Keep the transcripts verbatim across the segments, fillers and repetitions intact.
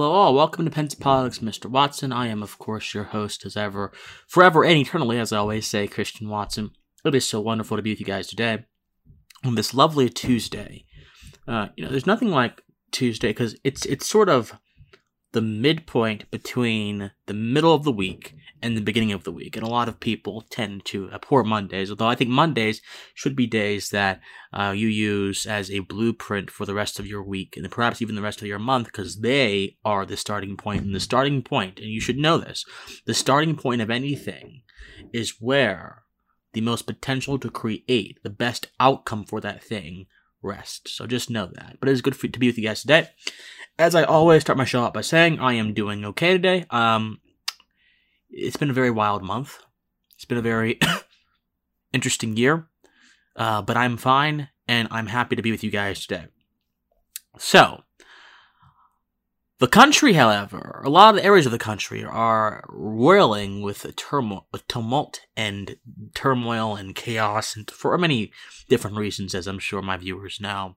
Hello all, welcome to Pensapolitics, Mister Watson. I am, of course, your host as ever, forever and eternally, as I always say, Christian Watson. It is so wonderful to be with you guys today on this lovely Tuesday. Uh, you know, there's nothing like Tuesday because it's it's sort of the midpoint between the middle of the week and the beginning of the week. And a lot of people tend to abhor Mondays, although I think Mondays should be days that uh, you use as a blueprint for the rest of your week and perhaps even the rest of your month, because they are the starting point. And the starting point, and you should know this, the starting point of anything is where the most potential to create the best outcome for that thing rests. So just know that. But it is good for, to be with you guys today. As I always start my show out by saying, I am doing okay today. Um, it's been a very wild month. It's been a very interesting year. Uh, but I'm fine, and I'm happy to be with you guys today. So, the country, however, a lot of the areas of the country are roiling with a turmoil, a tumult and turmoil and chaos, and for many different reasons, as I'm sure my viewers know.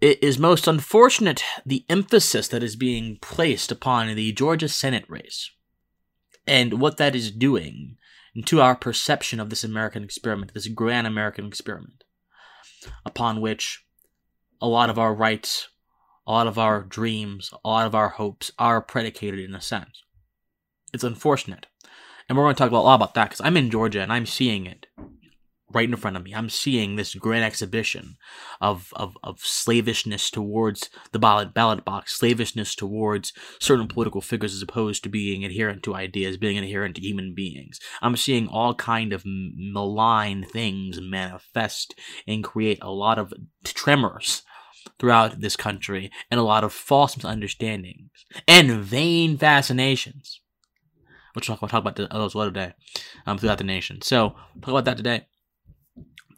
It is most unfortunate the emphasis that is being placed upon the Georgia Senate race and what that is doing to our perception of this American experiment, this grand American experiment, upon which a lot of our rights, a lot of our dreams, a lot of our hopes are predicated in a sense. It's unfortunate. And we're going to talk a lot about that because I'm in Georgia and I'm seeing it. Right in front of me, I'm seeing this grand exhibition of, of of slavishness towards the ballot ballot box, slavishness towards certain political figures as opposed to being adherent to ideas, being adherent to human beings. I'm seeing all kind of malign things manifest and create a lot of tremors throughout this country and a lot of false misunderstandings and vain fascinations, which I'll talk about those later today, um, throughout the nation. So talk about that today.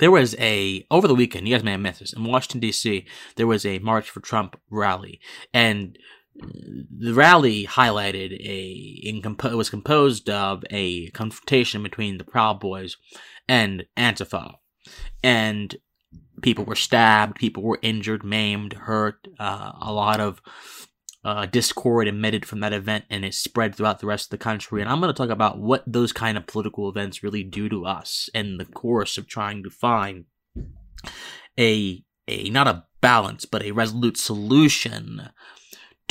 There was a, over the weekend, you guys may have missed this, in Washington, D C, there was a March for Trump rally. And the rally highlighted a, in compo- was composed of a confrontation between the Proud Boys and Antifa. And people were stabbed, people were injured, maimed, hurt, uh, a lot of Uh, discord emitted from that event, and it spread throughout the rest of the country. And I'm going to talk about what those kind of political events really do to us in the course of trying to find a a not a balance, but a resolute solution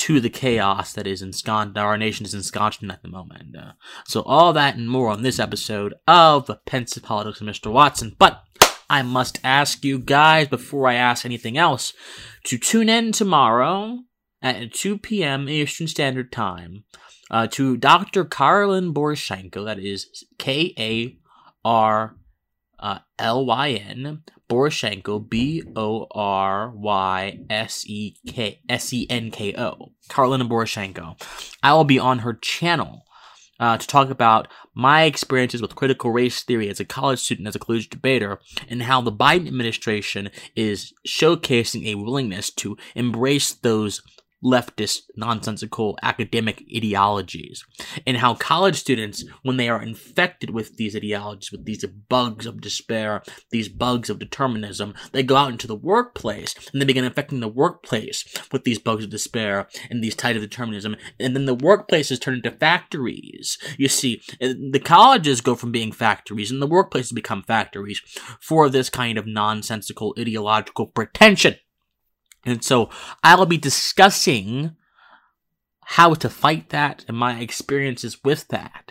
to the chaos that is ensconced, our nation is ensconced in at the moment. Uh, so all that and more on this episode of Pensapolitics and Mister Watson. But I must ask you guys, before I ask anything else, to tune in tomorrow at two p.m. Eastern Standard Time, uh, to Doctor Karlyn Borysenko, that is K A R L Y N, Borysenko, B O R Y S E N K O, Karlyn Borysenko. I will be on her channel uh, to talk about my experiences with critical race theory as a college student, as a collegiate debater, and how the Biden administration is showcasing a willingness to embrace those leftist, nonsensical academic ideologies, and how college students, when they are infected with these ideologies, with these bugs of despair, these bugs of determinism, they go out into the workplace and they begin affecting the workplace with these bugs of despair and these tides of determinism, and then the workplaces turn into factories. You see, the colleges go from being factories and the workplaces become factories for this kind of nonsensical ideological pretension. And so I'll be discussing how to fight that and my experiences with that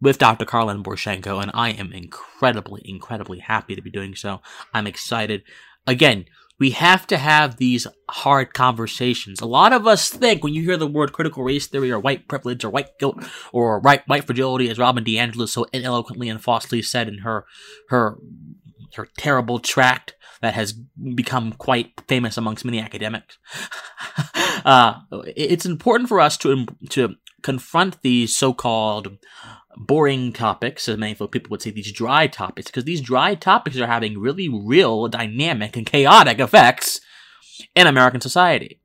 with Doctor Karlyn Borysenko, and I am incredibly, incredibly happy to be doing so. I'm excited. Again, we have to have these hard conversations. A lot of us think when you hear the word critical race theory or white privilege or white guilt or right, white fragility, as Robin DeAngelo so eloquently and falsely said in her her her terrible tract that has become quite famous amongst many academics. uh, it's important for us to to confront these so-called boring topics, as many people would say, these dry topics, because these dry topics are having really real, dynamic, and chaotic effects in American society,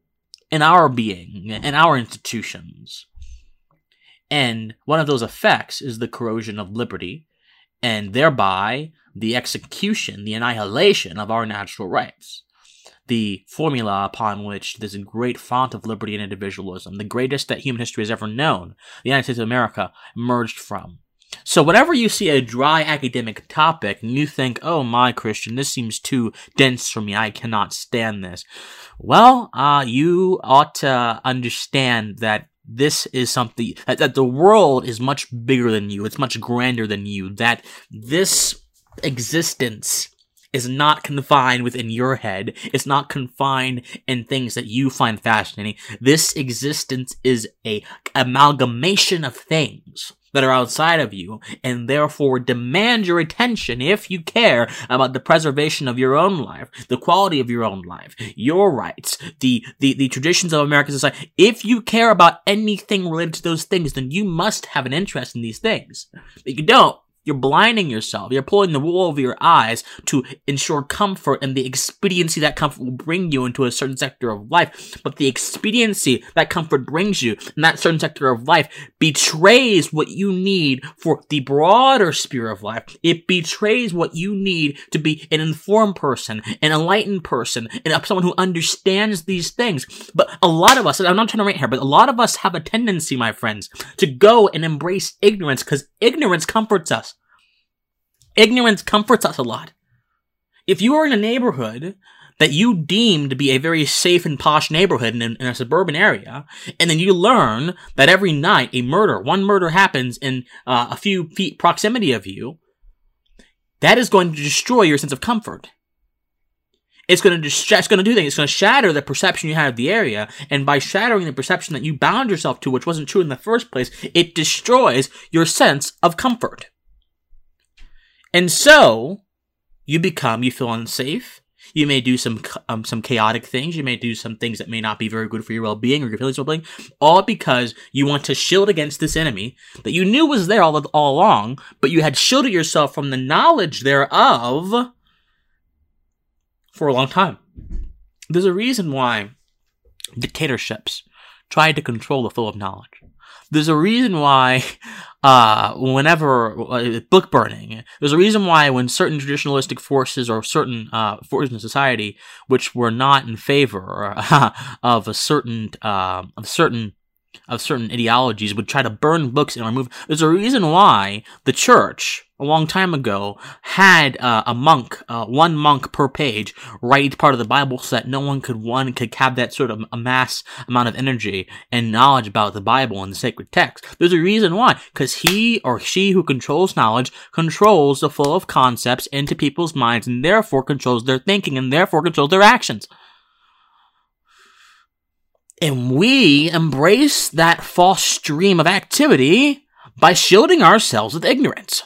in our being, in our institutions. And one of those effects is the corrosion of liberty, and thereby the execution, the annihilation of our natural rights. the formula upon which this great font of liberty and individualism, the greatest that human history has ever known, the United States of America, emerged from. So whenever you see a dry academic topic and you think, oh my, Christian, this seems too dense for me, I cannot stand this. Well, uh, you ought to understand that this is something, that, that the world is much bigger than you, it's much grander than you, that this existence is not confined within your head, it's not confined in things that you find fascinating. This existence is a amalgamation of things that are outside of you, and therefore demand your attention if you care about the preservation of your own life, the quality of your own life, your rights, the, the, the traditions of American society. If you care about anything related to those things, then you must have an interest in these things. If you don't, you're blinding yourself. You're pulling the wool over your eyes to ensure comfort and the expediency that comfort will bring you into a certain sector of life. But the expediency that comfort brings you in that certain sector of life betrays what you need for the broader sphere of life. It betrays what you need to be an informed person, an enlightened person, and someone who understands these things. But a lot of us, and I'm not trying to rant here, but a lot of us have a tendency, my friends, to go and embrace ignorance because ignorance comforts us. Ignorance comforts us a lot. If you are in a neighborhood that you deem to be a very safe and posh neighborhood in, in a suburban area, and then you learn that every night a murder, one murder happens in uh, a few feet proximity of you, that is going to destroy your sense of comfort. It's going to dist- it's going to do things. It's going to shatter the perception you had of the area, and by shattering the perception that you bound yourself to, which wasn't true in the first place, it destroys your sense of comfort. And so, you become, you feel unsafe, you may do some um, some chaotic things, you may do some things that may not be very good for your well-being or your feelings of well-being, all because you want to shield against this enemy that you knew was there all, all along, but you had shielded yourself from the knowledge thereof for a long time. There's a reason why dictatorships try to control the flow of knowledge. There's a reason why, uh, whenever uh, book burning, there's a reason why when certain traditionalistic forces or certain uh, forces in society which were not in favor uh, of a certain uh, of certain of certain ideologies would try to burn books and remove. There's a reason why the church a long time ago had uh, a monk, uh, one monk per page, write part of the Bible so that no one could one could have that sort of a mass amount of energy and knowledge about the Bible and the sacred text. There's a reason why, because he or she who controls knowledge controls the flow of concepts into people's minds and therefore controls their thinking and therefore controls their actions. And we embrace that false stream of activity by shielding ourselves with ignorance.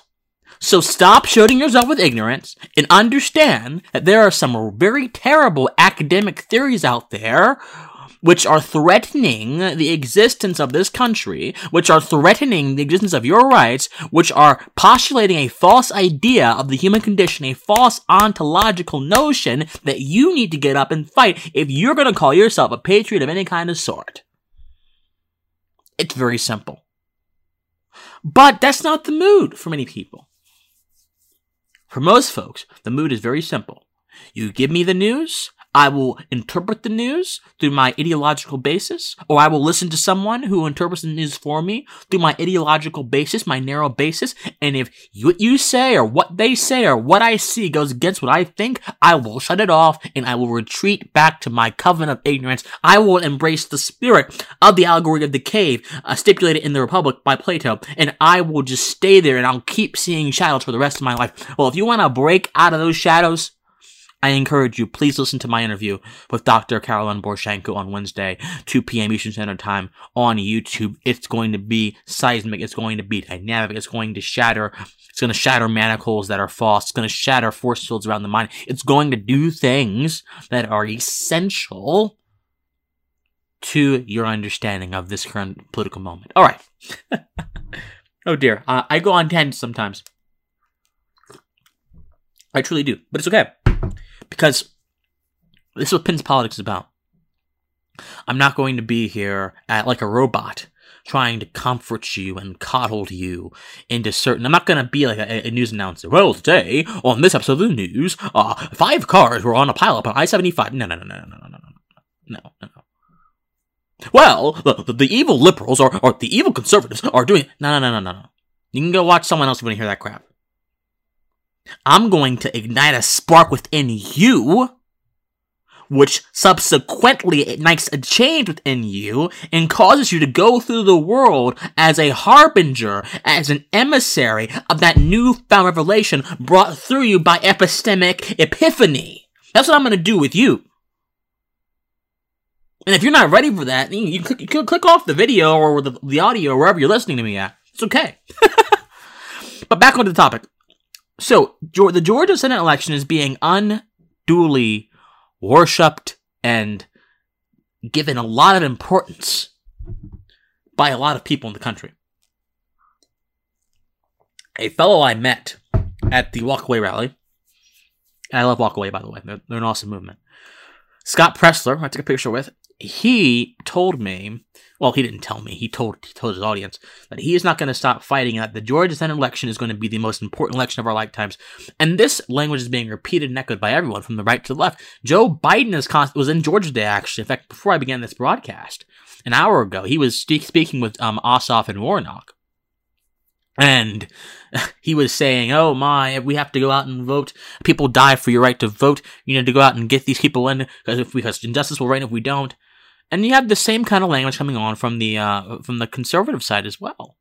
So stop shielding yourself with ignorance and understand that there are some very terrible academic theories out there which are threatening the existence of this country, which are threatening the existence of your rights, which are postulating a false idea of the human condition, a false ontological notion that you need to get up and fight if you're going to call yourself a patriot of any kind of sort. It's very simple. But that's not the mood for many people. For most folks, the mood is very simple. You give me the news, I will interpret the news through my ideological basis, or I will listen to someone who interprets the news for me through my ideological basis, my narrow basis, and if what you say or what they say or what I see goes against what I think, I will shut it off and I will retreat back to my coven of ignorance. I will embrace the spirit of the allegory of the cave uh, stipulated in the Republic by Plato, and I will just stay there and I'll keep seeing shadows for the rest of my life. Well, if you want to break out of those shadows, I encourage you, please listen to my interview with Doctor Karlyn Borysenko on Wednesday, two p.m. Eastern Standard Time on YouTube. It's going to be seismic. It's going to be dynamic. It's going to shatter. It's going to shatter manacles that are false. It's going to shatter force fields around the mind. It's going to do things that are essential to your understanding of this current political moment. All right. Oh, dear. Uh, I go on tangents sometimes. I truly do, but it's okay. Because this is what Penn's Politics is about. I'm not going to be here at, like a robot trying to comfort you and coddle you into certain... I'm not going to be like a, a news announcer. Well, today, on this episode of the news, uh, five cars were on a pileup on I seventy-five. No, no, no, no, no, no, no, no, no, no, no. Well, the, the, the evil liberals or, or the evil conservatives are doing... No, no, no, no, no, no. You can go watch someone else if you want to hear that crap. I'm going to ignite a spark within you, which subsequently ignites a change within you and causes you to go through the world as a harbinger, as an emissary of that newfound revelation brought through you by epistemic epiphany. That's what I'm going to do with you. And if you're not ready for that, you can click, you can click off the video or the, the audio or wherever you're listening to me at. It's okay. But back onto the topic. So, the Georgia Senate election is being unduly worshipped and given a lot of importance by a lot of people in the country. A fellow I met at the Walkaway rally, and I love Walkaway, by the way, they're, they're an awesome movement, Scott Pressler, I took a picture with, he told me, well, he didn't tell me, he told he told his audience that he is not going to stop fighting, that the Georgia Senate election is going to be the most important election of our lifetimes. And this language is being repeated and echoed by everyone from the right to the left. Joe Biden is const- was in Georgia today, actually. In fact, before I began this broadcast, an hour ago, he was st- speaking with um, Ossoff and Warnock. And he was saying, oh my, we have to go out and vote. People die for your right to vote. You need to go out and get these people in, because if we, because injustice will reign if we don't. And you have the same kind of language coming on from the uh, from the conservative side as well.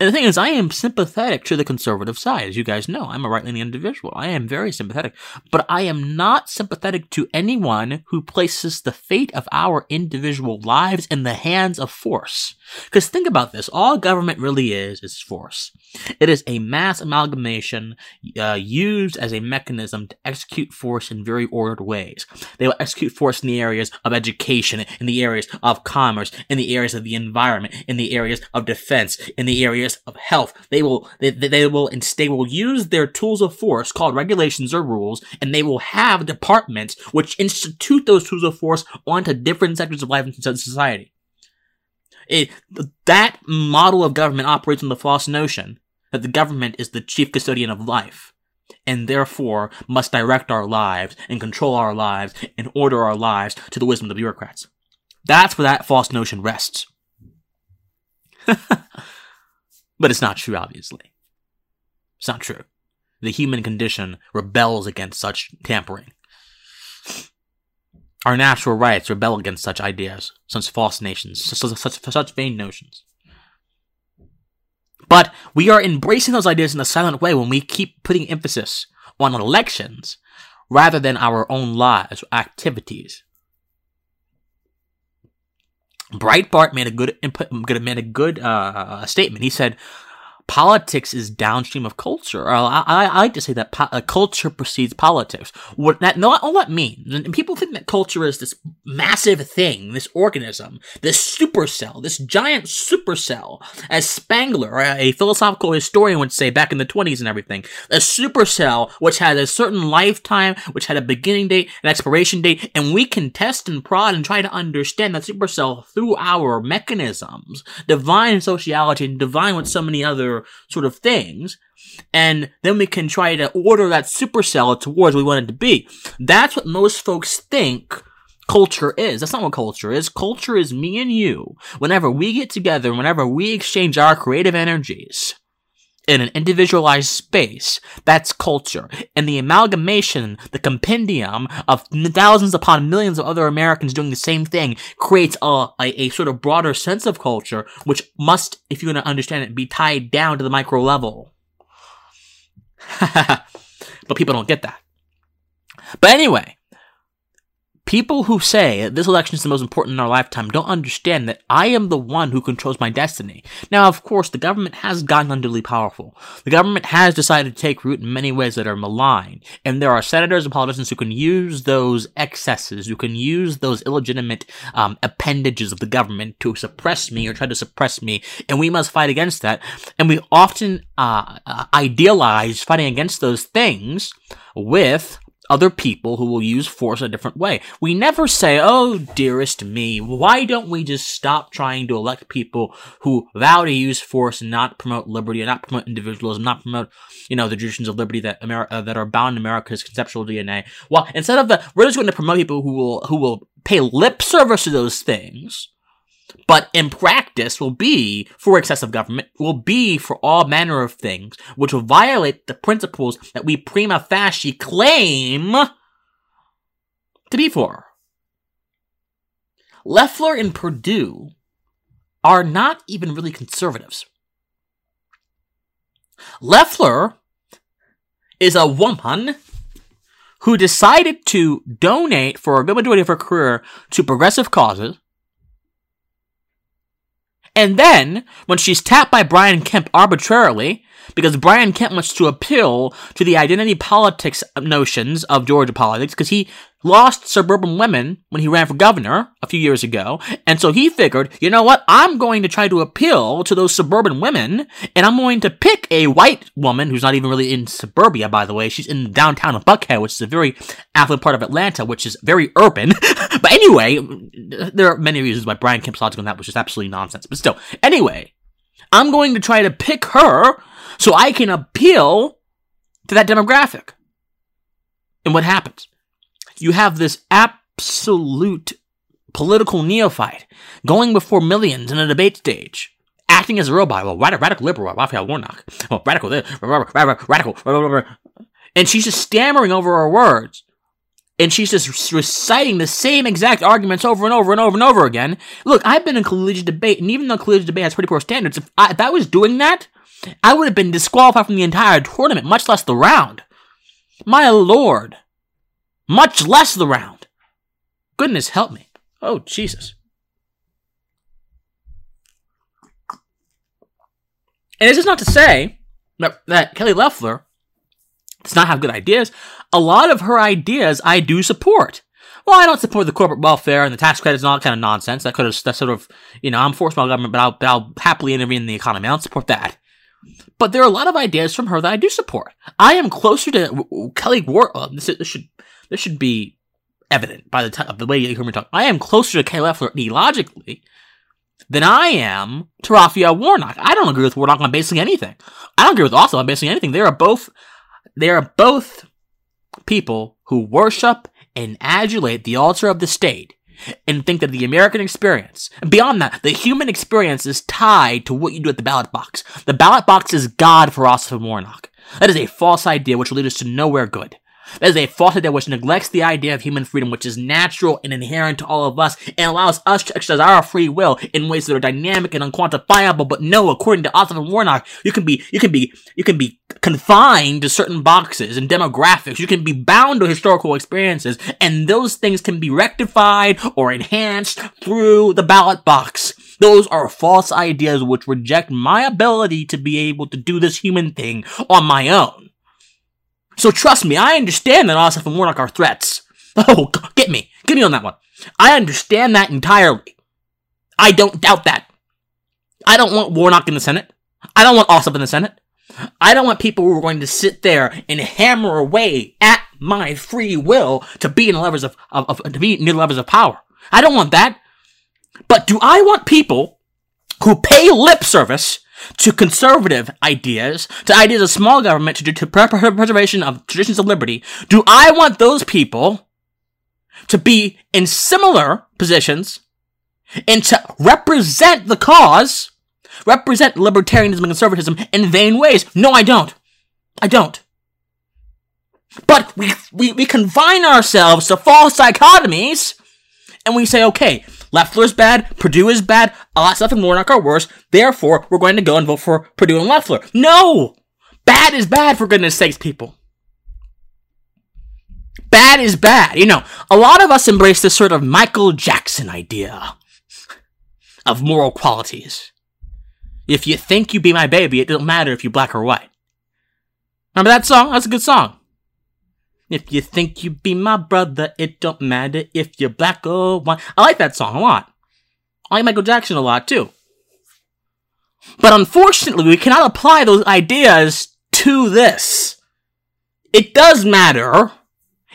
And the thing is, I am sympathetic to the conservative side. As you guys know, I'm a right-leaning individual. I am very sympathetic. But I am not sympathetic to anyone who places the fate of our individual lives in the hands of force. Because think about this. All government really is is force. It is a mass amalgamation uh, used as a mechanism to execute force in very ordered ways. They will execute force in the areas of education, in the areas of commerce, in the areas of the environment, in the areas of defense, in the areas of health. They will, they, they will, and they will use their tools of force called regulations or rules, and they will have departments which institute those tools of force onto different sectors of life and society. It, that model of government operates on the false notion that the government is the chief custodian of life, and therefore must direct our lives and control our lives and order our lives to the wisdom of the bureaucrats. That's where that false notion rests. But it's not true, obviously. It's not true. The human condition rebels against such tampering. Our natural rights rebel against such ideas, such false nations, such, such, such vain notions. But we are embracing those ideas in a silent way when we keep putting emphasis on elections rather than our own lives or activities. Breitbart made a good input, made a good uh, statement. He said, "Politics is downstream of culture." I, I, I like to say that po- uh, culture precedes politics. What that, not all that means. People think that culture is this massive thing, this organism, this supercell, this giant supercell. As Spangler, a philosophical historian, would say back in the twenties and everything, a supercell which had a certain lifetime, which had a beginning date, an expiration date, and we can test and prod and try to understand that supercell through our mechanisms, divine sociology, and divine with so many other sort of things, and then we can try to order that supercell towards what we want it to be. That's what most folks think culture is. That's not what culture is. Culture is me and you. Whenever we get together, whenever we exchange our creative energies in an individualized space, that's culture. And the amalgamation, the compendium of thousands upon millions of other Americans doing the same thing creates a, a, a sort of broader sense of culture, which must, if you're going to understand it, be tied down to the micro level. But people don't get that. But anyway, people who say that this election is the most important in our lifetime don't understand that I am the one who controls my destiny. Now, of course, the government has gotten unduly powerful. The government has decided to take root in many ways that are malign. And there are senators and politicians who can use those excesses, who can use those illegitimate um, appendages of the government to suppress me or try to suppress me. And we must fight against that. And we often uh, uh, idealize fighting against those things with other people who will use force a different way. We never say, oh, dearest me, why don't we just stop trying to elect people who vow to use force and not promote liberty, and not promote individualism, not promote, you know, the traditions of liberty that America, uh, that are bound in America's conceptual D N A. Well, instead of that, we're just going to promote people who will, who will pay lip service to those things, but in practice will be for excessive government, will be for all manner of things, which will violate the principles that we prima facie claim to be for. Loeffler and Perdue are not even really conservatives. Loeffler is a woman who decided to donate for a good majority of her career to progressive causes. And then, when she's tapped by Brian Kemp arbitrarily, because Brian Kemp wants to appeal to the identity politics notions of Georgia politics, because he lost suburban women when he ran for governor a few years ago, and so he figured, you know what, I'm going to try to appeal to those suburban women, and I'm going to pick a white woman who's not even really in suburbia, by the way. She's in downtown Buckhead, which is a very affluent part of Atlanta, which is very urban. But anyway, there are many reasons why Brian Kemp's logic on that was just absolutely nonsense. But still, anyway, I'm going to try to pick her so I can appeal to that demographic. And what happens? You have this absolute political neophyte going before millions in a debate stage, acting as a robot. Well, radical liberal, Raphael Warnock. Well, radical, radical, radical. And she's just stammering over her words. And she's just reciting the same exact arguments over and over and over and over again. Look, I've been in collegiate debate, and even though collegiate debate has pretty poor standards, if I, if I was doing that, I would have been disqualified from the entire tournament, much less the round. My lord. Much less the round. Goodness help me. Oh, Jesus. And this is not to say that, that Kelly Loeffler does not have good ideas. A lot of her ideas I do support. Well, I don't support the corporate welfare and the tax credits and all that kind of nonsense. That could have, that sort of, you know, I'm forced by government, but I'll, but I'll happily intervene in the economy. I don't support that. But there are a lot of ideas from her that I do support. I am closer to Kelly Warnock. This, this should this should be evident by the t- of the way you hear me talk. I am closer to Kelly Loeffler ideologically than I am to Raphael Warnock. I don't agree with Warnock on basically anything. I don't agree with Otto on basically anything. They are both they are both people who worship and adulate the altar of the state, and think that the American experience, and beyond that, the human experience is tied to what you do at the ballot box. The ballot box is God for Otto von Warnock. That is a false idea which will lead us to nowhere good. That is a false idea which neglects the idea of human freedom, which is natural and inherent to all of us, and allows us to exercise our free will in ways that are dynamic and unquantifiable. But no, according to Otto von Warnock, you can be, you can be, you can be confined to certain boxes and demographics. You can be bound to historical experiences, and those things can be rectified or enhanced through the ballot box. Those are false ideas which reject my ability to be able to do this human thing on my own. So trust me, I understand that Ossoff and Warnock are threats. Oh, get me. Get me on that one. I understand that entirely. I don't doubt that. I don't want Warnock in the Senate. I don't want Ossoff in the Senate. I don't want people who are going to sit there and hammer away at my free will to be in the levers of, of, of to be near the levers of power. I don't want that. But do I want people who pay lip service to conservative ideas, to ideas of small government, to, to preservation of traditions of liberty? Do I want those people to be in similar positions and to represent the cause, represent libertarianism and conservatism in vain ways? No, I don't. I don't. But we, we, we confine ourselves to false dichotomies, and we say, okay, Loeffler's bad, Perdue is bad, Ossoff and Warnock are worse, therefore, we're going to go and vote for Perdue and Loeffler. No! Bad is bad, for goodness sakes, people. Bad is bad. You know, a lot of us embrace this sort of Michael Jackson idea of moral qualities. If you think you be my baby, it doesn't matter if you're black or white. Remember that song? That's a good song. If you think you be my brother, it don't matter if you're black or white. I like that song a lot. I like Michael Jackson a lot, too. But unfortunately, we cannot apply those ideas to this. It does matter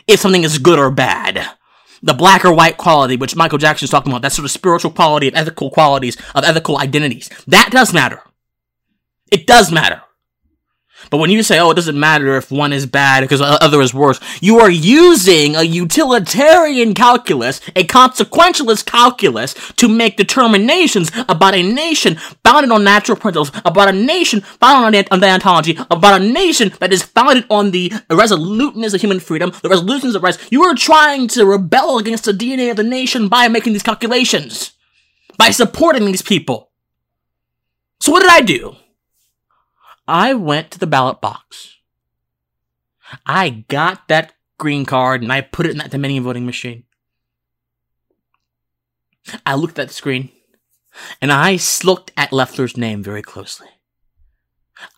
if something is good or bad. The black or white quality, which Michael Jackson's talking about, that sort of spiritual quality of ethical qualities, of ethical identities. That does matter. It does matter. But when you say, oh, it doesn't matter if one is bad because the other is worse, you are using a utilitarian calculus, a consequentialist calculus, to make determinations about a nation founded on natural principles, about a nation founded on deontology, about a nation that is founded on the resoluteness of human freedom, the resoluteness of rights. You are trying to rebel against the D N A of the nation by making these calculations, by supporting these people. So what did I do? I went to the ballot box. I got that green card and I put it in that Dominion voting machine. I looked at the screen and I looked at Loeffler's name very closely.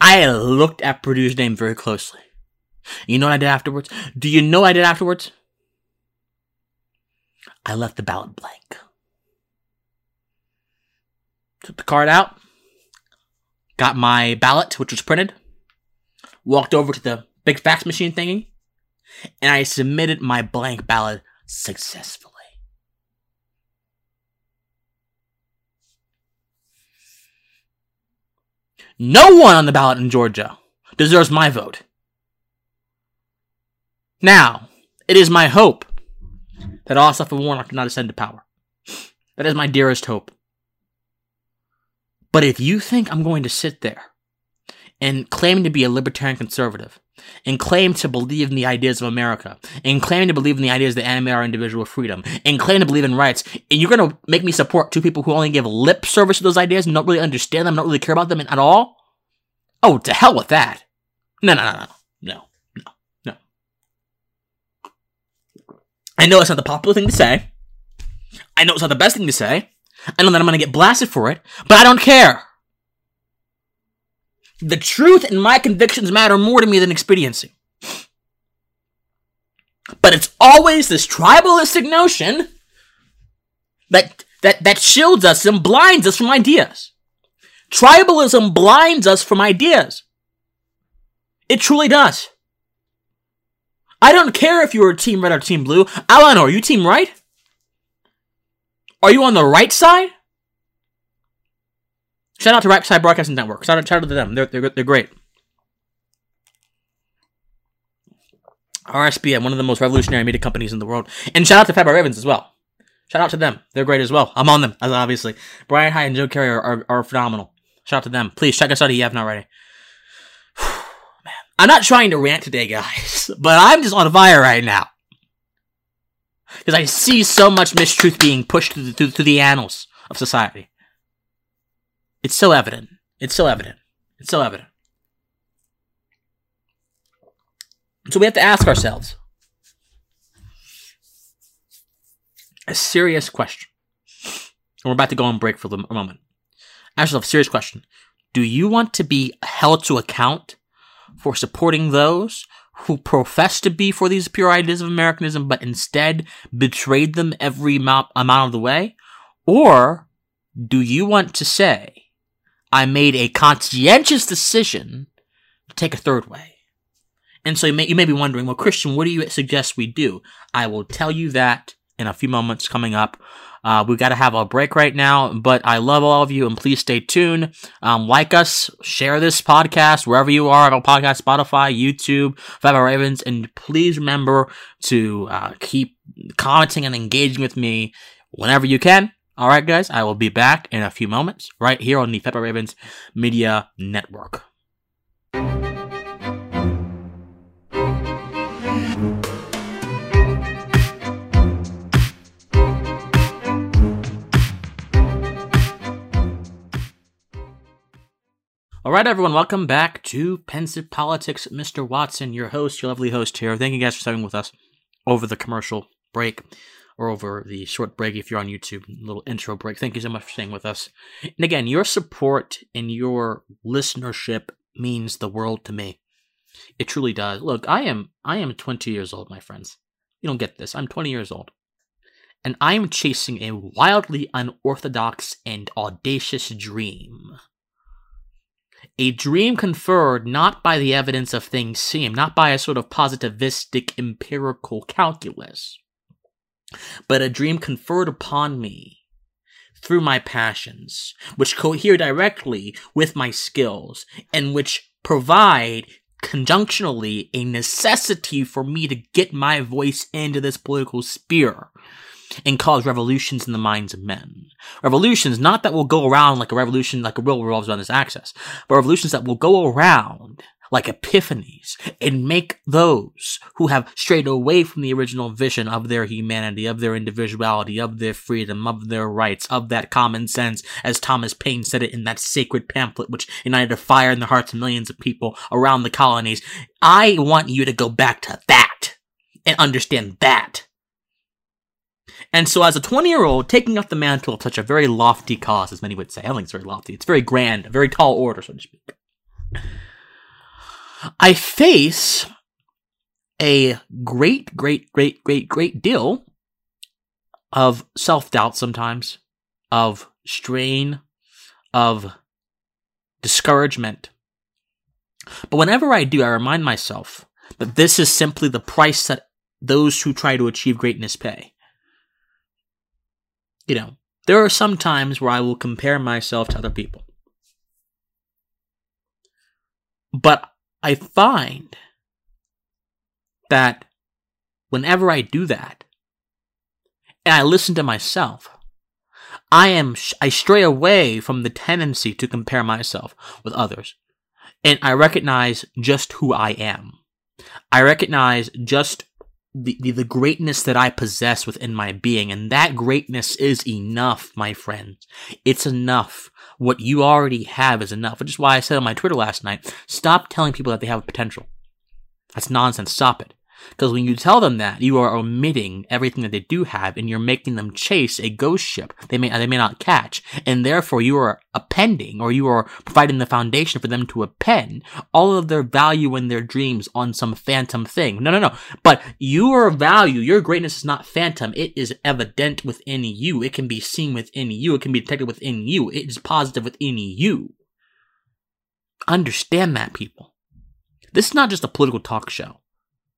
I looked at Perdue's name very closely. You know what I did afterwards? Do you know what I did afterwards? I left the ballot blank. Took the card out. Got my ballot, which was printed, walked over to the big fax machine thingy, and I submitted my blank ballot successfully. No one on the ballot in Georgia deserves my vote. Now, it is my hope that Otto von Warnock did not ascend to power. That is my dearest hope. But if you think I'm going to sit there and claim to be a libertarian conservative and claim to believe in the ideas of America and claim to believe in the ideas that animate our individual freedom and claim to believe in rights, and you're going to make me support two people who only give lip service to those ideas and don't really understand them, don't really care about them at all? Oh, to hell with that. No, no, no, no, no, no, no. I know it's not the popular thing to say. I know it's not the best thing to say. I know that I'm going to get blasted for it, but I don't care. The truth and my convictions matter more to me than expediency. But it's always this tribalistic notion that, that, that shields us and blinds us from ideas. Tribalism blinds us from ideas. It truly does. I don't care if you're team red or team blue. I want to know, are you team right? Are you on the right side? Shout out to Right Side Broadcasting Network. Shout out, shout out to them. They're, they're, they're great. R S B N, one of the most revolutionary media companies in the world. And shout out to Febby Ravens as well. Shout out to them. They're great as well. I'm on them, as obviously. Brian Hyde and Joe Carrier are, are phenomenal. Shout out to them. Please check us out if you haven't already. Man. I'm not trying to rant today, guys. But I'm just on fire right now. Because I see so much mistruth being pushed through the, through, through the annals of society. It's so evident. It's so evident. It's so evident. So we have to ask ourselves a serious question. And we're about to go on break for a moment. Ask yourself a serious question. Do you want to be held to account for supporting those who profess to be for these pure ideas of Americanism, but instead betrayed them every amount of the way? Or do you want to say, I made a conscientious decision to take a third way? And so you may, you may be wondering, well, Christian, what do you suggest we do? I will tell you that in a few moments coming up. Uh, we've got to have a break right now, but I love all of you, and please stay tuned. Um, like us, share this podcast wherever you are, Apple Podcasts, Spotify, YouTube, Febby Ravens, and please remember to uh, keep commenting and engaging with me whenever you can. All right, guys, I will be back in a few moments right here on the Febby Ravens Media Network. All right, everyone, welcome back to Pensive Politics. Mister Watson, your host, your lovely host here. Thank you guys for staying with us over the commercial break or over the short break if you're on YouTube, little intro break. Thank you so much for staying with us. And again, your support and your listenership means the world to me. It truly does. Look, I am I am twenty years old, my friends. You don't get this. I'm twenty years old. And I am chasing a wildly unorthodox and audacious dream. a dream conferred not by the evidence of things seen, not by a sort of positivistic empirical calculus, but a dream conferred upon me through my passions, which cohere directly with my skills, and which provide conjunctionally a necessity for me to get my voice into this political sphere and cause revolutions in the minds of men. Revolutions, not that will go around like a revolution, like a world revolves around this axis, but revolutions that will go around like epiphanies and make those who have strayed away from the original vision of their humanity, of their individuality, of their freedom, of their rights, of that common sense, as Thomas Paine said it in that sacred pamphlet which ignited a fire in the hearts of millions of people around the colonies. I want you to go back to that and understand that. And so as a twenty-year-old, taking up the mantle of such a very lofty cause, as many would say, I don't think it's very lofty, it's very grand, a very tall order, so to speak, I face a great, great, great, great, great deal of self-doubt sometimes, of strain, of discouragement. But whenever I do, I remind myself that this is simply the price that those who try to achieve greatness pay. You know, there are some times where I will compare myself to other people. But I find that whenever I do that, and I listen to myself, I am I stray away from the tendency to compare myself with others. And I recognize just who I am. I recognize just The, the the greatness that I possess within my being, and that greatness is enough, my friend. It's enough. What you already have is enough, which is why I said on my Twitter last night, stop telling people that they have potential. That's nonsense. Stop it. Because when you tell them that, you are omitting everything that they do have, and you're making them chase a ghost ship they may they may not catch, and therefore you are appending, or you are providing the foundation for them to append all of their value and their dreams on some phantom thing. No, no, no. But your value, your greatness is not phantom. It is evident within you. It can be seen within you. It can be detected within you. It is positive within you. Understand that, people. This is not just a political talk show.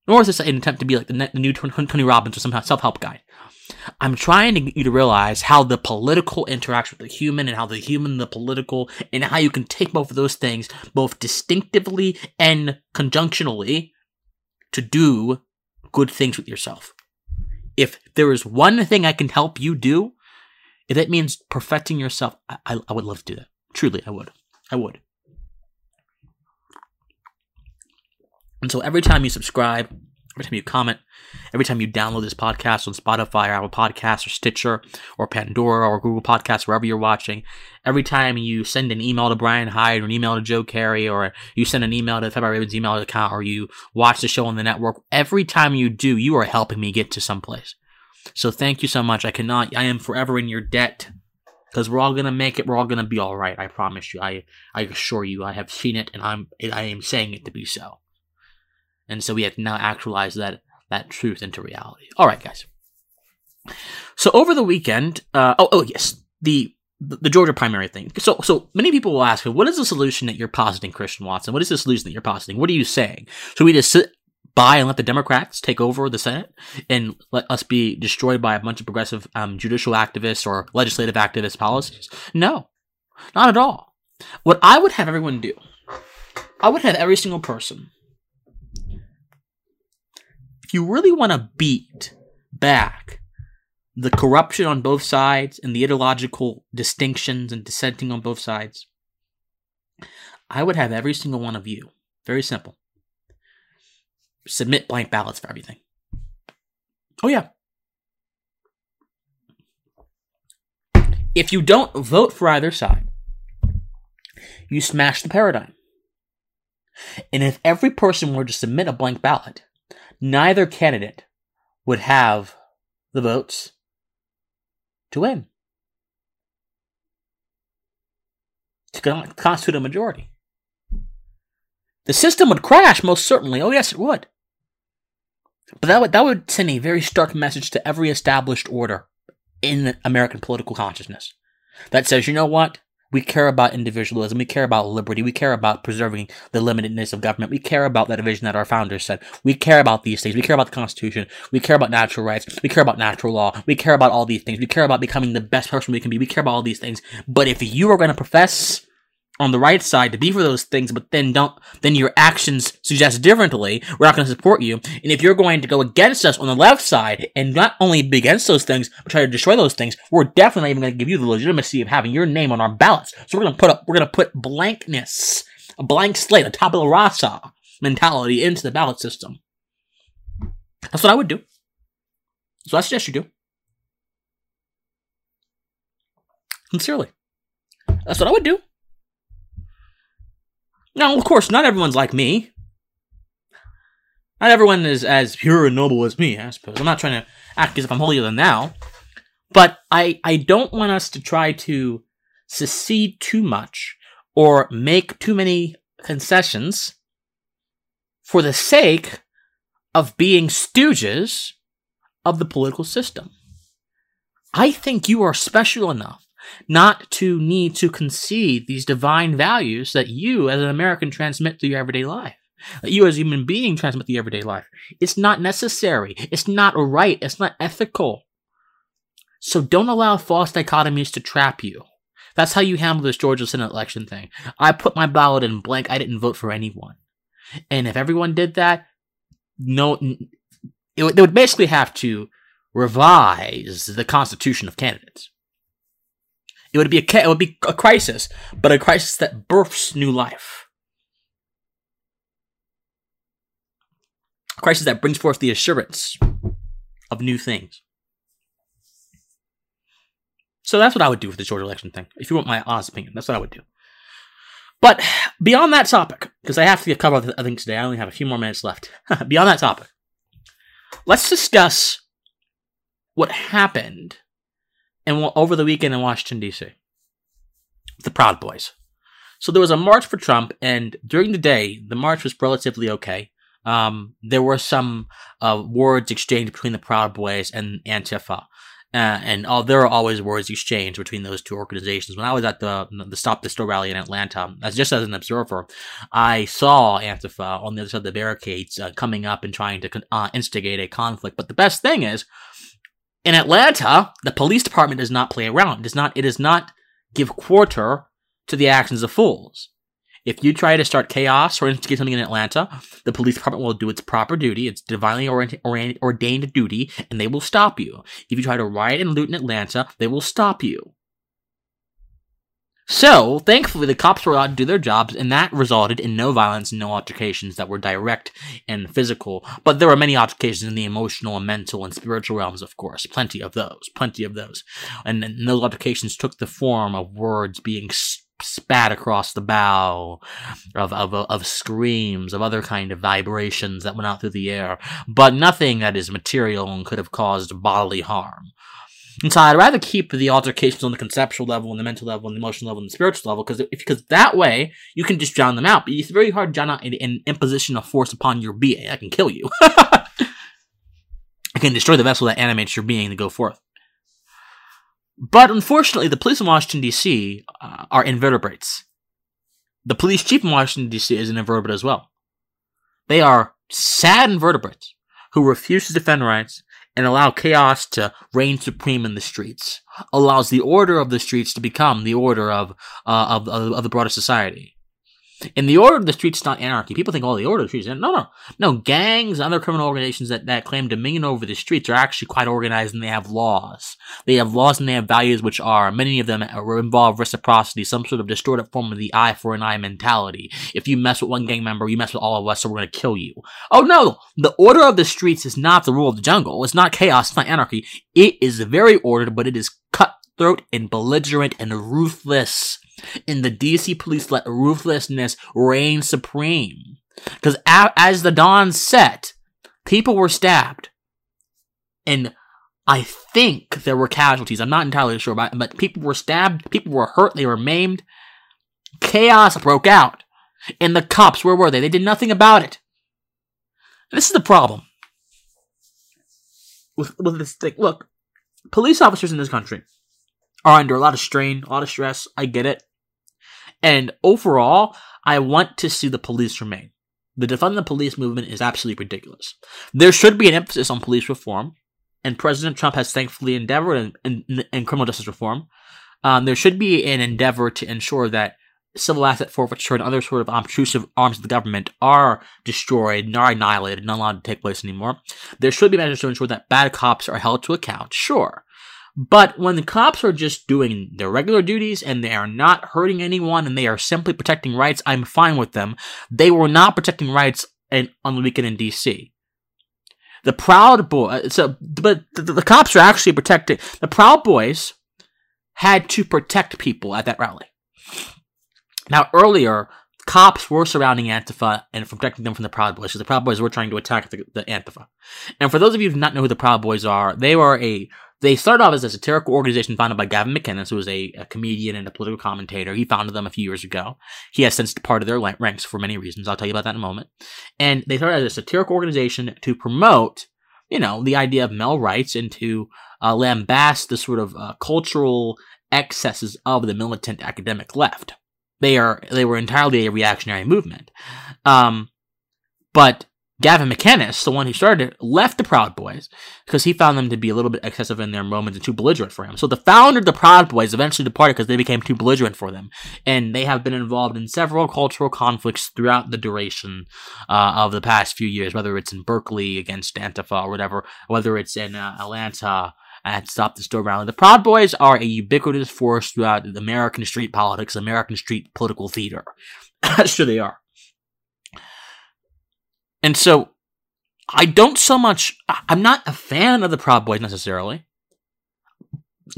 Nor is this an attempt to be like the new Tony Robbins or somehow self-help guy. I'm trying to get you to realize how the political interacts with the human, and how the human and the political, and how you can take both of those things, both distinctively and conjunctionally, to do good things with yourself. If there is one thing I can help you do, if that means perfecting yourself, I, I, I would love to do that. Truly, I would. I would. And so every time you subscribe, every time you comment, every time you download this podcast on Spotify or Apple Podcasts or Stitcher or Pandora or Google Podcasts, wherever you're watching, every time you send an email to Brian Hyde or an email to Joe Carrier, or you send an email to the Febby Ravens email account, or you watch the show on the network, every time you do, you are helping me get to someplace. So thank you so much. I cannot, I am forever in your debt, because we're all going to make it. We're all going to be all right. I promise you. I, I assure you, I have seen it, and I'm, I am saying it to be so. And so we have now actualized that that truth into reality. All right, guys. So over the weekend, uh, oh, oh yes, the the Georgia primary thing. So so many people will ask me, what is the solution that you're positing, Christian Watson? What is the solution that you're positing? What are you saying? So we just sit by and let the Democrats take over the Senate and let us be destroyed by a bunch of progressive um, judicial activists or legislative activist policies? No, not at all. What I would have everyone do, I would have every single person, you really want to beat back the corruption on both sides and the ideological distinctions and dissenting on both sides, I would have every single one of you, very simple, submit blank ballots for everything. Oh yeah. If you don't vote for either side, you smash the paradigm. And if every person were to submit a blank ballot, neither candidate would have the votes to win, to constitute a majority. The system would crash, most certainly. Oh, yes, it would. But that would, that would send a very stark message to every established order in the American political consciousness that says, you know what? We care about individualism. We care about liberty. We care about preserving the limitedness of government. We care about that vision that our founders said. We care about these things. We care about the Constitution. We care about natural rights. We care about natural law. We care about all these things. We care about becoming the best person we can be. We care about all these things. But if you are going to profess on the right side to be for those things, but then don't, then your actions suggest differently, we're not going to support you. And if you're going to go against us on the left side and not only be against those things, but try to destroy those things, we're definitely not even going to give you the legitimacy of having your name on our ballots. So we're going to put up, we're going to put blankness, a blank slate, a tabula rasa mentality into the ballot system. That's what I would do. So I suggest you do. Sincerely. That's what I would do. Now, of course, not everyone's like me. Not everyone is as pure and noble as me, I suppose. I'm not trying to act as if I'm holier than thou. But I, I don't want us to try to secede too much or make too many concessions for the sake of being stooges of the political system. I think you are special enough not to need to concede these divine values that you as an American transmit through your everyday life, that you as a human being transmit through your everyday life. It's not necessary. It's not right. It's not ethical. So don't allow false dichotomies to trap you. That's how you handle this Georgia Senate election thing. I put my ballot in blank. I didn't vote for anyone. And if everyone did that, no, it, they would basically have to revise the constitution of candidates. It would be a it would be a crisis, but a crisis that births new life. A crisis that brings forth the assurance of new things. So that's what I would do for the Georgia election thing. If you want my honest opinion, that's what I would do. But beyond that topic, because I have to cover other things today, I only have a few more minutes left. Beyond that topic, let's discuss what happened and over the weekend in Washington, D C, the Proud Boys. So there was a march for Trump, and during the day, the march was relatively okay. Um, there were some uh, words exchanged between the Proud Boys and Antifa. Uh, and all, there are always words exchanged between those two organizations. When I was at the the Stop the Steal rally in Atlanta, as just as an observer, I saw Antifa on the other side of the barricades uh, coming up and trying to uh, instigate a conflict. But the best thing is, in Atlanta, the police department does not play around. It does not, it does not give quarter to the actions of fools. If you try to start chaos or instigate something in Atlanta, the police department will do its proper duty, its divinely orient, ordained duty, and they will stop you. If you try to riot and loot in Atlanta, they will stop you. So, thankfully, the cops were allowed to do their jobs, and that resulted in no violence and no altercations that were direct and physical. But there were many altercations in the emotional and mental and spiritual realms, of course. Plenty of those. Plenty of those. And, and those altercations took the form of words being spat across the bow, of, of, of screams, of other kind of vibrations that went out through the air. But nothing that is material and could have caused bodily harm. And so I'd rather keep the altercations on the conceptual level, and the mental level, and the emotional level, and the spiritual level, because because that way you can just drown them out. But it's very hard to drown out an, an imposition of force upon your being. That can kill you. It can destroy the vessel that animates your being to go forth. But unfortunately, the police in Washington, D C uh, are invertebrates. The police chief in Washington, D C is an invertebrate as well. They are sad invertebrates who refuse to defend rights and allow chaos to reign supreme in the streets, allows the order of the streets to become the order of uh, of, of, of the broader society. And the order of the streets is not anarchy. People think, oh, the order of the streets. No, no. No, gangs and other criminal organizations that, that claim dominion over the streets are actually quite organized, and they have laws. They have laws and they have values which are, many of them involve reciprocity, some sort of distorted form of the eye for an eye mentality. If you mess with one gang member, you mess with all of us, so we're going to kill you. Oh, no. The order of the streets is not the rule of the jungle. It's not chaos. It's not anarchy. It is very ordered, but it is cutthroat and belligerent and ruthless. And the D C police let ruthlessness reign supreme. Because a- as the dawn set, people were stabbed. And I think there were casualties. I'm not entirely sure about it, but people were stabbed, people were hurt, they were maimed. Chaos broke out. And the cops, where were they? They did nothing about it. And this is the problem with, with this thing. Look, police officers in this country are under a lot of strain, a lot of stress. I get it. And overall, I want to see the police remain. The defund the police movement is absolutely ridiculous. There should be an emphasis on police reform, and President Trump has thankfully endeavored in, in, in criminal justice reform. Um, there should be an endeavor to ensure that civil asset forfeiture and other sort of obtrusive arms of the government are destroyed and are annihilated and not allowed to take place anymore. There should be measures to ensure that bad cops are held to account, sure. But when the cops are just doing their regular duties and they are not hurting anyone and they are simply protecting rights, I'm fine with them. They were not protecting rights in, on the weekend in D C The Proud Boys, so, but the, the cops are actually protecting, the Proud Boys had to protect people at that rally. Now, earlier, cops were surrounding Antifa and protecting them from the Proud Boys, because the Proud Boys were trying to attack the, the Antifa. And for those of you who do not know who the Proud Boys are, they were a They started off as a satirical organization founded by Gavin McInnes, who was a, a comedian and a political commentator. He founded them a few years ago. He has since departed their ranks for many reasons. I'll tell you about that in a moment. And they started as a satirical organization to promote, you know, the idea of male rights and to uh, lambaste the sort of uh, cultural excesses of the militant academic left. They are they were entirely a reactionary movement. Um, but... Gavin McInnes, the one who started it, left the Proud Boys because he found them to be a little bit excessive in their moments and too belligerent for him. So the founder of the Proud Boys eventually departed because they became too belligerent for them. And they have been involved in several cultural conflicts throughout the duration uh, of the past few years, whether it's in Berkeley against Antifa or whatever, whether it's in uh, Atlanta at Stop the Storm rally. The Proud Boys are a ubiquitous force throughout American street politics, American street political theater. Sure they are. And so, I don't so much, I'm not a fan of the Proud Boys necessarily,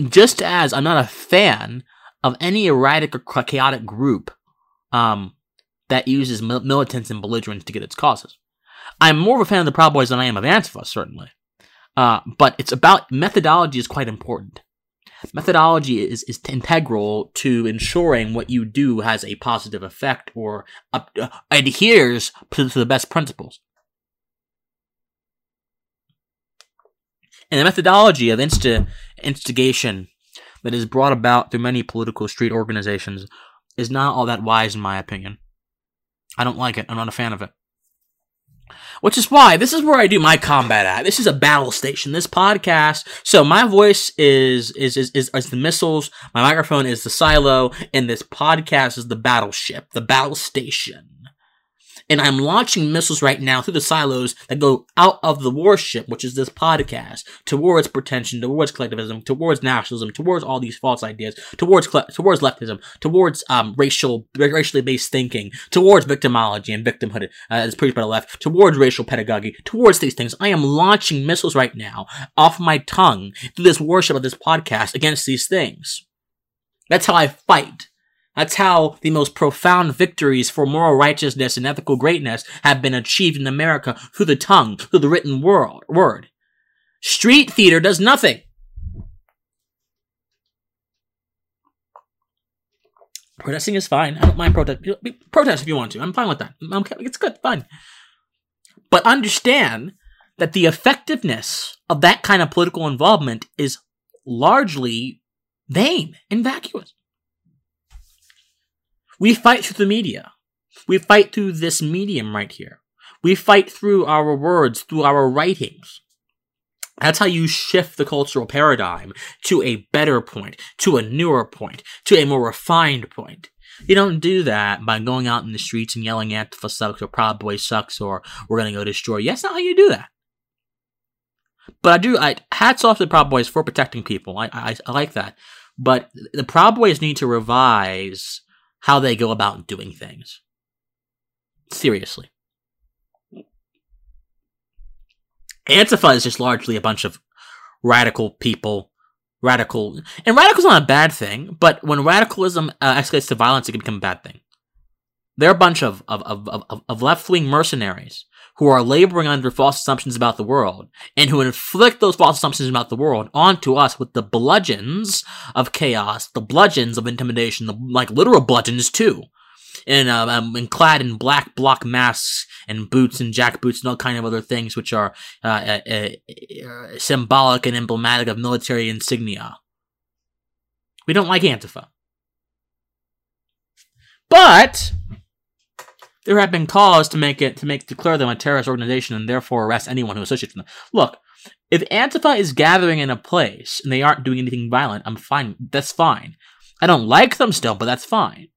just as I'm not a fan of any erratic or chaotic group um, that uses mil- militants and belligerents to get its causes. I'm more of a fan of the Proud Boys than I am of Antifa, certainly. Uh, but it's about, methodology is quite important. Methodology is, is integral to ensuring what you do has a positive effect or up, uh, adheres to, to the best principles. And the methodology of insta, instigation that is brought about through many political street organizations is not all that wise, in my opinion. I don't like it. I'm not a fan of it. Which is why this is where I do my combat at. This is a battle station, this podcast. So my voice is is is is, is the missiles, my microphone is the silo, and this podcast is the battleship, the battle station. And I'm launching missiles right now through the silos that go out of the warship, which is this podcast, towards pretension, towards collectivism, towards nationalism, towards all these false ideas, towards towards leftism, towards um, racial racially based thinking, towards victimology and victimhood, uh, as preached by the left, towards racial pedagogy, towards these things. I am launching missiles right now off my tongue through this warship of this podcast against these things. That's how I fight. That's how the most profound victories for moral righteousness and ethical greatness have been achieved in America through the tongue, through the written word. Street theater does nothing. Protesting is fine. I don't mind protest. Protest if you want to. I'm fine with that. I'm, it's good, fine. But understand that the effectiveness of that kind of political involvement is largely vain and vacuous. We fight through the media. We fight through this medium right here. We fight through our words, through our writings. That's how you shift the cultural paradigm to a better point, to a newer point, to a more refined point. You don't do that by going out in the streets and yelling Antifa sucks or Proud Boy sucks or we're going to go destroy you. That's not how you do that. But I do, I, hats off to the Proud Boys for protecting people. I, I, I like that. But the Proud Boys need to revise how they go about doing things. Seriously. Antifa is just largely a bunch of radical people. Radical. And radical's not a bad thing, but when radicalism uh, escalates to violence, it can become a bad thing. They're a bunch of, of, of, of, of left-wing mercenaries who are laboring under false assumptions about the world and who inflict those false assumptions about the world onto us with the bludgeons of chaos, the bludgeons of intimidation, the like literal bludgeons too, and, uh, um, and clad in black block masks and boots and jackboots and all kind of other things which are uh, uh, uh, symbolic and emblematic of military insignia. We don't like Antifa. But there have been calls to make it to make declare them a terrorist organization and therefore arrest anyone who associates with them. Look, if Antifa is gathering in a place and they aren't doing anything violent, I'm fine. That's fine. I don't like them still, but that's fine.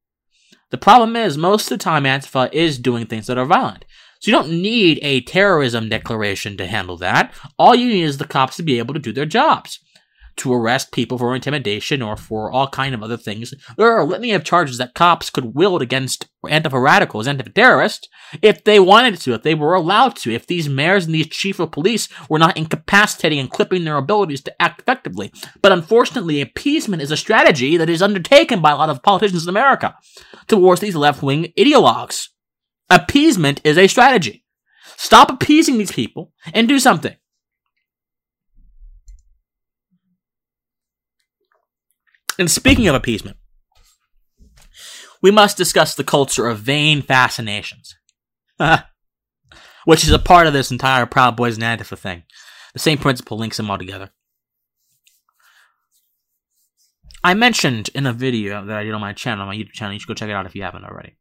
The problem is, most of the time, Antifa is doing things that are violent. So you don't need a terrorism declaration to handle that. All you need is the cops to be able to do their jobs, to arrest people for intimidation or for all kind of other things. There are a litany of charges that cops could wield against Antifa radicals, Antifa terrorists, if they wanted to, if they were allowed to, if these mayors and these chief of police were not incapacitating and clipping their abilities to act effectively. But unfortunately, appeasement is a strategy that is undertaken by a lot of politicians in America towards these left-wing ideologues. Appeasement is a strategy. Stop appeasing these people and do something. And speaking of appeasement, we must discuss the culture of vain fascinations, which is a part of this entire Proud Boys and Antifa thing. The same principle links them all together. I mentioned in a video that I did on my channel, my YouTube channel, you should go check it out if you haven't already,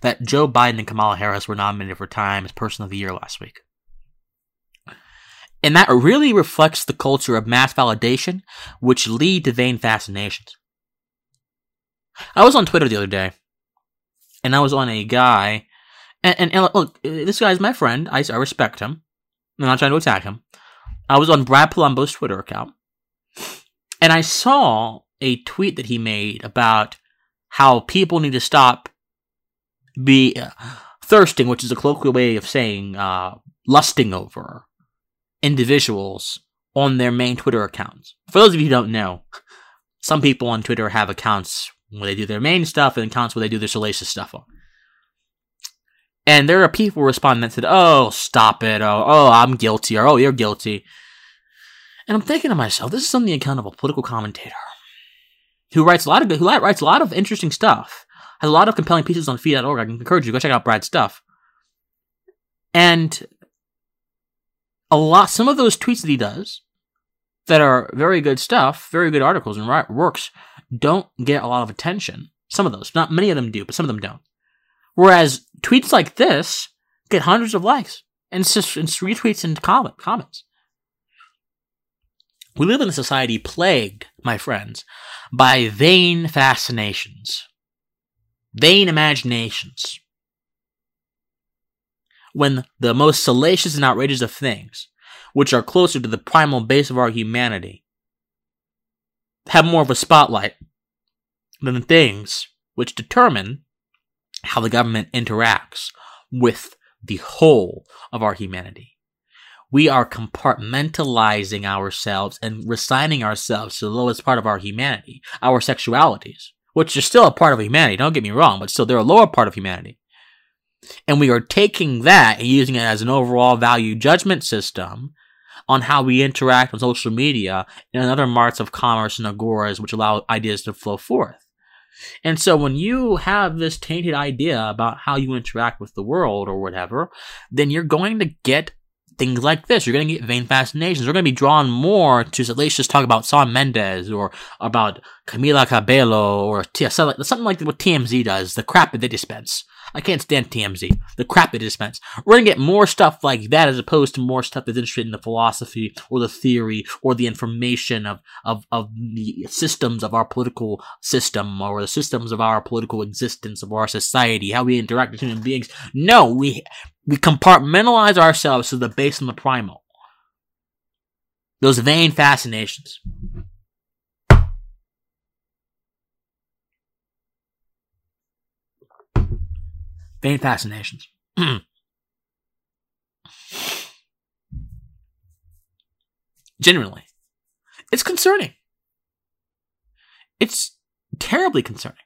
that Joe Biden and Kamala Harris were nominated for Time's Person of the Year last week. And that really reflects the culture of mass validation, which lead to vain fascinations. I was on Twitter the other day, and I was on a guy, and, and, and look, this guy's my friend, I, I respect him, I'm not trying to attack him. I was on Brad Palumbo's Twitter account, and I saw a tweet that he made about how people need to stop be uh, thirsting, which is a colloquial way of saying uh, lusting over individuals on their main Twitter accounts. For those of you who don't know, some people on Twitter have accounts where they do their main stuff and accounts where they do their salacious stuff on. And there are people responding that said, oh, stop it, oh, oh, I'm guilty, or oh, you're guilty. And I'm thinking to myself, this is on the account of a political commentator who writes a lot of good, who writes a lot of interesting stuff, has a lot of compelling pieces on feed dot org. I can encourage you to go check out Brad's stuff. And a lot, some of those tweets that he does that are very good stuff, very good articles and works, don't get a lot of attention. Some of those. Not many of them do, but some of them don't. Whereas tweets like this get hundreds of likes and, and retweets and comment, comments. We live in a society plagued, my friends, by vain fascinations, vain imaginations, when the most salacious and outrageous of things, which are closer to the primal base of our humanity, have more of a spotlight than the things which determine how the government interacts with the whole of our humanity. We are compartmentalizing ourselves and resigning ourselves to the lowest part of our humanity, our sexualities, which is still a part of humanity, don't get me wrong, but still they're a lower part of humanity. And we are taking that and using it as an overall value judgment system on how we interact on social media and other marts of commerce and agoras which allow ideas to flow forth. And so when you have this tainted idea about how you interact with the world or whatever, then you're going to get things like this. You're going to get vain fascinations. We're going to be drawn more to salacious talk about Shawn Mendes or about Camila Cabello or T- something like what T M Z does, the crap that they dispense. I can't stand T M Z. The crap they dispense. We're going to get more stuff like that as opposed to more stuff that's interested in the philosophy or the theory or the information of, of, of the systems of our political system or the systems of our political existence of our society, how we interact with human beings. No, we we compartmentalize ourselves to the base and the primal. Those vain fascinations. Vain fascinations. Generally, it's concerning. It's terribly concerning.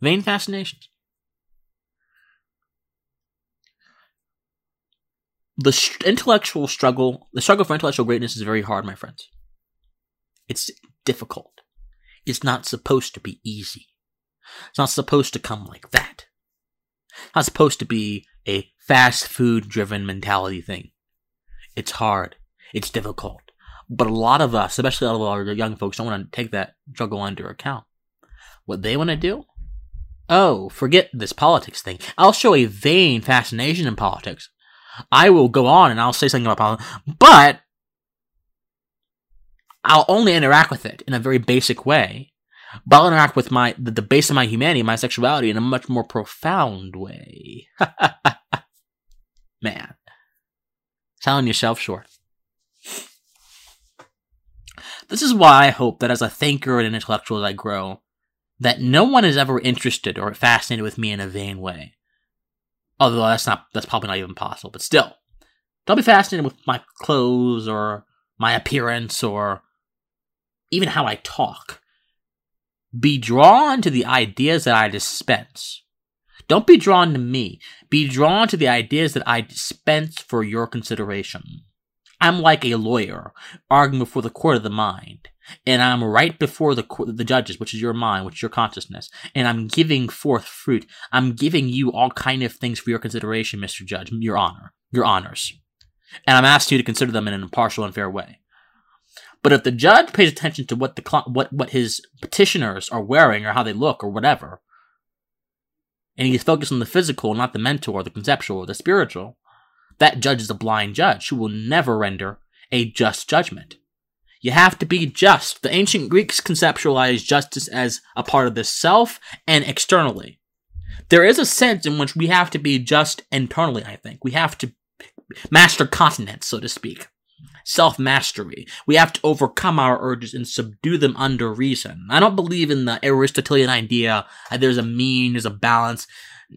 Vain fascinations. The sh- intellectual struggle, the struggle for intellectual greatness is very hard, my friends. It's difficult. It's not supposed to be easy. It's not supposed to come like that. It's not supposed to be a fast food-driven mentality thing. It's hard. It's difficult. But a lot of us, especially a lot of our young folks, don't want to take that struggle under account. What they want to do Oh, forget this politics thing. I'll show a vain fascination in politics. I will go on and I'll say something about politics, but I'll only interact with it in a very basic way. But I'll interact with my the, the base of my humanity, my sexuality, in a much more profound way. Man. Selling yourself short. This is why I hope that as a thinker and an intellectual as I grow, that no one is ever interested or fascinated with me in a vain way. Although that's not that's probably not even possible, but still. Don't be fascinated with my clothes or my appearance or even how I talk. Be drawn to the ideas that I dispense. Don't be drawn to me. Be drawn to the ideas that I dispense for your consideration. I'm like a lawyer arguing before the court of the mind, and I'm right before the the judges, which is your mind, which is your consciousness, and I'm giving forth fruit. I'm giving you all kind of things for your consideration, Mister Judge, your honor, your honors, and I'm asking you to consider them in an impartial and fair way. But if the judge pays attention to what the what what his petitioners are wearing or how they look or whatever, and he's focused on the physical, not the mental or the conceptual or the spiritual, that judge is a blind judge who will never render a just judgment. You have to be just. The ancient Greeks conceptualized justice as a part of the self and externally. There is a sense in which we have to be just internally, I think. We have to master continence, so to speak. Self-mastery. We have to overcome our urges and subdue them under reason. I don't believe in the Aristotelian idea that there's a mean, there's a balance.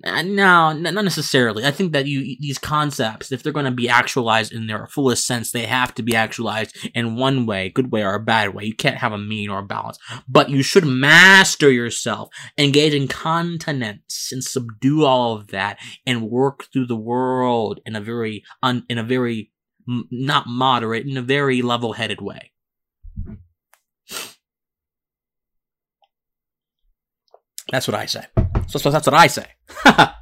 No, not necessarily. I think that you these concepts, if they're going to be actualized in their fullest sense, they have to be actualized in one way, good way or a bad way. You can't have a mean or a balance. But you should master yourself, engage in continence, and subdue all of that, and work through the world in a very, un, in a very M- not moderate, in a very level-headed way. That's what I say. So, so that's what I say. I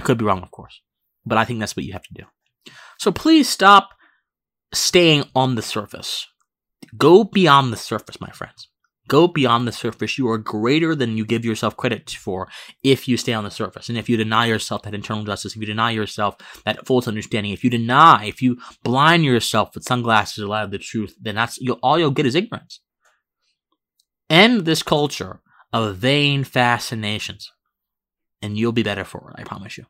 could be wrong, of course, but I think that's what you have to do. So please stop staying on the surface. Go beyond the surface, my friends. Go beyond the surface. You are greater than you give yourself credit for if you stay on the surface. And if you deny yourself that internal justice, if you deny yourself that false understanding, if you deny, if you blind yourself with sunglasses to light of the truth, then that's you'll, all you'll get is ignorance. End this culture of vain fascinations, and you'll be better for it, I promise you.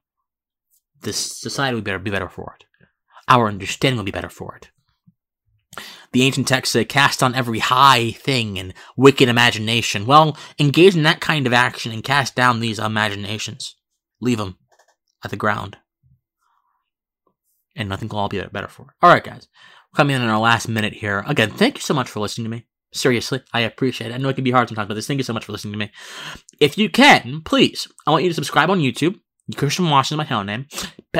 This society will be better, be better for it. Our understanding will be better for it. The ancient texts say, cast on every high thing and wicked imagination. Well, engage in that kind of action and cast down these imaginations. Leave them at the ground. And nothing will all be better for it. Alright, guys. We're coming in on our last minute here. Again, thank you so much for listening to me. Seriously, I appreciate it. I know it can be hard sometimes, but just thank you so much for listening to me. If you can, please, I want you to subscribe on YouTube. Christian Washington is my channel name.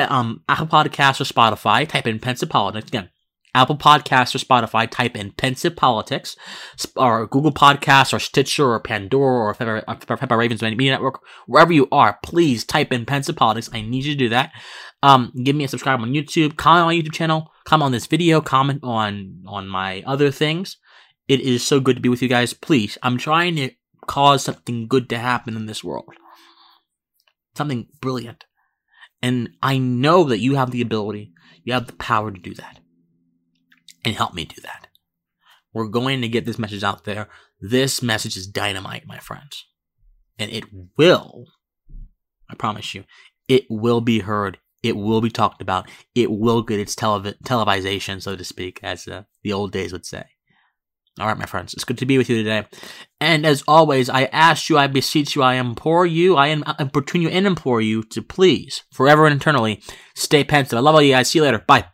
Um, Apple Podcasts or Spotify. Type in Pensive Politics. Again, Apple Podcasts or Spotify, type in Pensive Politics, or Google Podcasts, or Stitcher, or Pandora, or Febby Ravens Media Network, wherever you are, please type in Pensive Politics. I need you to do that. Um, give me a subscribe on YouTube, comment on my YouTube channel, comment on this video, comment on, on my other things. It is so good to be with you guys. Please, I'm trying to cause something good to happen in this world. Something brilliant. And I know that you have the ability, you have the power to do that. And help me do that. We're going to get this message out there. This message is dynamite, my friends. And it will, I promise you, it will be heard. It will be talked about. It will get its telev- televisation, so to speak, as uh, the old days would say. All right, my friends, it's good to be with you today. And as always, I ask you, I beseech you, I implore you, I importune you and implore you to please, forever and eternally, stay pensive. I love all you guys. See you later. Bye.